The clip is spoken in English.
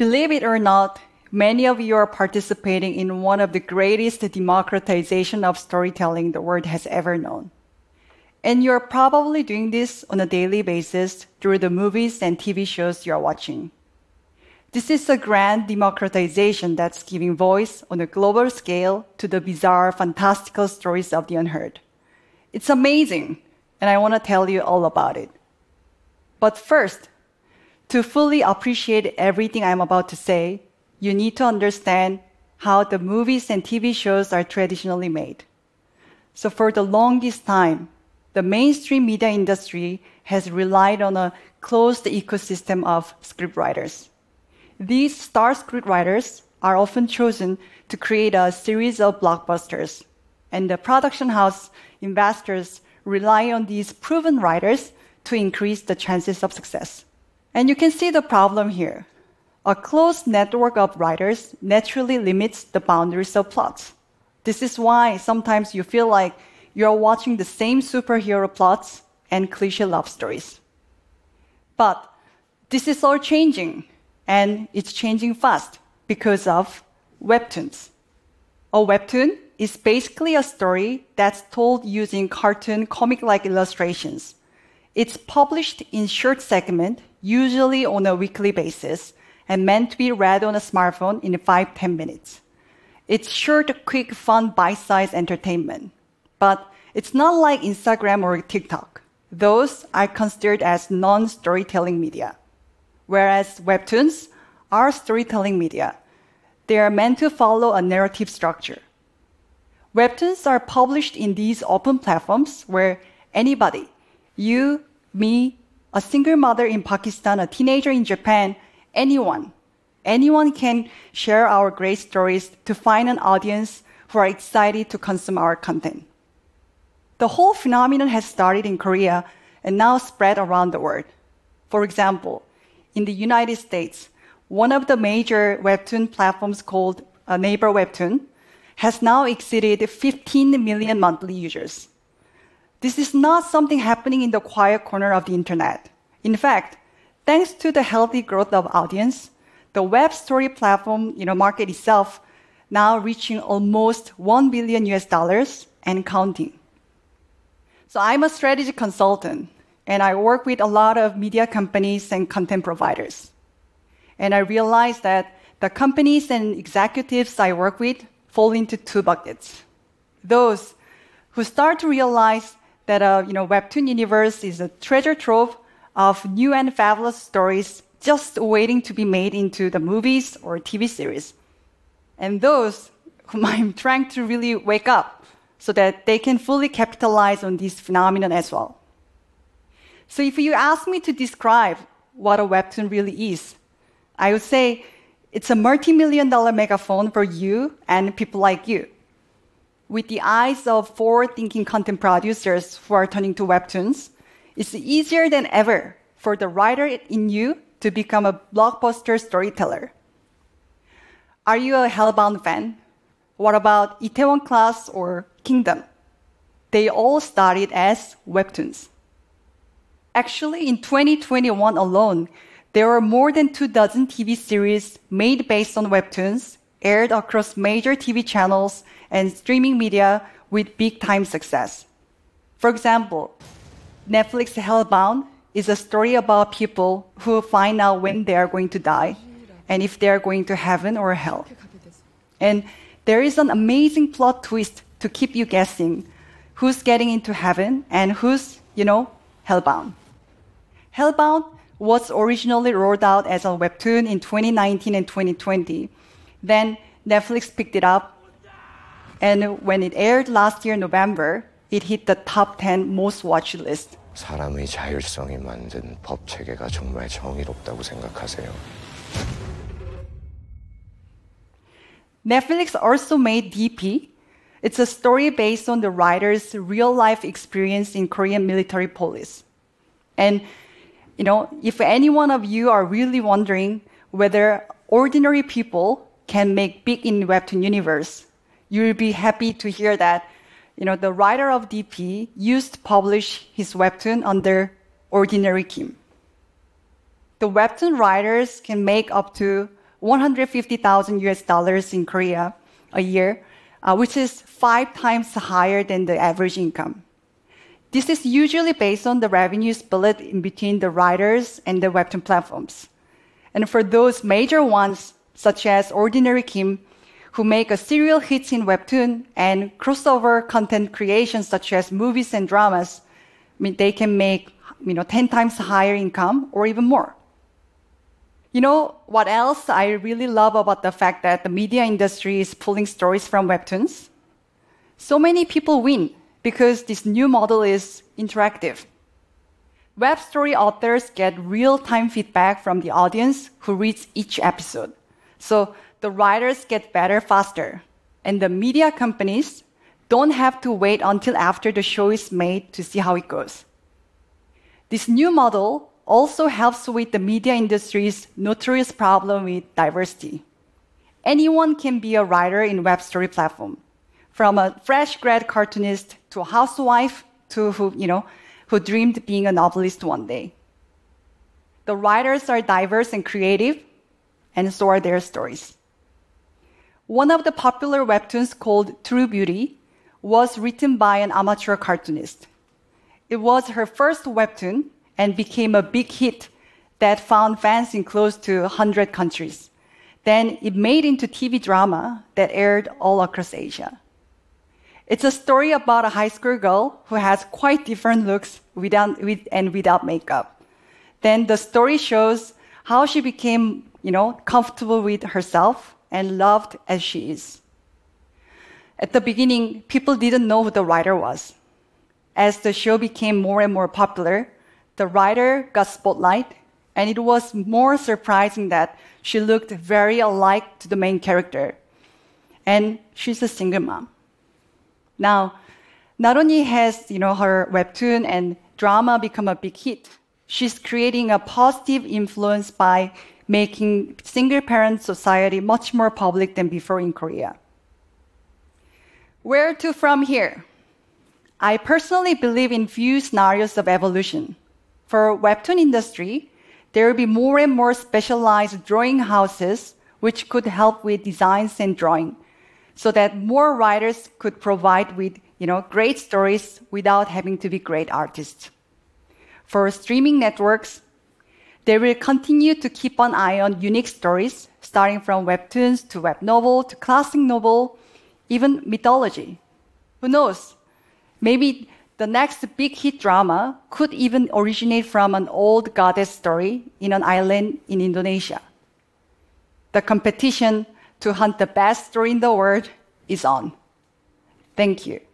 Believe it or not, many of you are participating in one of the greatest democratization of storytelling the world has ever known. And you're probably doing this on a daily basis through the movies and TV shows you're watching. This is a grand democratization that's giving voice on a global scale to the bizarre, fantastical stories of the unheard. It's amazing, and I want to tell you all about it. But first, to fully appreciate everything I'm about to say, you need to understand how the movies and TV shows are traditionally made. So for the longest time, the mainstream media industry has relied on a closed ecosystem of scriptwriters. These star scriptwriters are often chosen to create a series of blockbusters, and the production house investors rely on these proven writers to increase the chances of success. And you can see the problem here. A closed network of writers naturally limits the boundaries of plots. This is why sometimes you feel like you're watching the same superhero plots and cliché love stories. But this is all changing. And it's changing fast because of webtoons. A webtoon is basically a story that's told using cartoon comic-like illustrations. It's published in short segments, usually on a weekly basis, and meant to be read on a smartphone in 5-10 minutes. It's short, quick, fun, bite-sized entertainment. But it's not like Instagram or TikTok. Those are considered as non-storytelling media. Whereas webtoons are storytelling media, they are meant to follow a narrative structure. Webtoons are published in these open platforms where anybody, you, me, a single mother in Pakistan, a teenager in Japan, anyone can share our great stories to find an audience who are excited to consume our content. The whole phenomenon has started in Korea and now spread around the world. For example, in the United States, one of the major webtoon platforms called Naver Webtoon has now exceeded 15 million monthly users. This is not something happening in the quiet corner of the internet. In fact, thanks to the healthy growth of audience, the web story platform market itself now reaching almost $1 billion and counting. So I'm a strategy consultant. And I work with a lot of media companies and content providers. And I realized that the companies and executives I work with fall into two buckets. Those who start to realize that a webtoon universe is a treasure trove of new and fabulous stories just waiting to be made into the movies or TV series. And those whom I'm trying to really wake up so that they can fully capitalize on this phenomenon as well. So if you ask me to describe what a webtoon really is, I would say it's a multi-million-dollar megaphone for you and people like you. With the eyes of forward-thinking content producers who are turning to webtoons, it's easier than ever for the writer in you to become a blockbuster storyteller. Are you a Hellbound fan? What about Itaewon Class or Kingdom? They all started as webtoons. Actually, in 2021 alone, there were more than 24 TV series made based on webtoons aired across major TV channels and streaming media with big-time success. For example, Netflix's Hellbound is a story about people who find out when they are going to die and if they are going to heaven or hell. And there is an amazing plot twist to keep you guessing who's getting into heaven and who's, hellbound. Hellbound was originally rolled out as a webtoon in 2019 and 2020. Then Netflix picked it up, and when it aired last year November, it hit the top 10 most watched list. 사람의 자율성이 만든 법 체계가 정말 정의롭다고 생각하세요? Netflix also made DP. It's a story based on the writer's real-life experience in Korean military police. And, if any one of you are really wondering whether ordinary people can make big in the webtoon universe, you'll be happy to hear that, the writer of DP used to publish his webtoon under Ordinary Kim. The webtoon writers can make up to $150,000 in Korea a year, which is 5 times higher than the average income. This is usually based on the revenue split in between the writers and the webtoon platforms. And for those major ones, such as Ordinary Kim, who make a serial hits in webtoon and crossover content creations such as movies and dramas, I mean, they can make 10 times higher income or even more. You know what else I really love about the fact that the media industry is pulling stories from webtoons? So many people win because this new model is interactive. Web story authors get real-time feedback from the audience who reads each episode. So the writers get better faster, and the media companies don't have to wait until after the show is made to see how it goes. This new model also helps with the media industry's notorious problem with diversity. Anyone can be a writer in web story platform, from a fresh grad cartoonist to a housewife to who dreamed being a novelist one day. The writers are diverse and creative, and so are their stories. One of the popular webtoons called True Beauty was written by an amateur cartoonist. It was her first webtoon and became a big hit that found fans in close to 100 countries. Then it made into TV drama that aired all across Asia. It's a story about a high school girl who has quite different looks with and without makeup. Then the story shows how she became comfortable with herself and loved as she is. At the beginning, people didn't know who the writer was. As the show became more and more popular, the writer got spotlight, and it was more surprising that she looked very alike to the main character. And she's a single mom. Now, not only has her webtoon and drama become a big hit, she's creating a positive influence by making single-parent society much more public than before in Korea. Where to from here? I personally believe in few scenarios of evolution. For webtoon industry, there will be more and more specialized drawing houses which could help with designs and drawing, so that more writers could provide with great stories without having to be great artists. For streaming networks, they will continue to keep an eye on unique stories, starting from webtoons to web novel to classic novel, even mythology. Who knows? Maybe the next big hit drama could even originate from an old goddess story in an island in Indonesia. The competition to hunt the best story in the world is on. Thank you.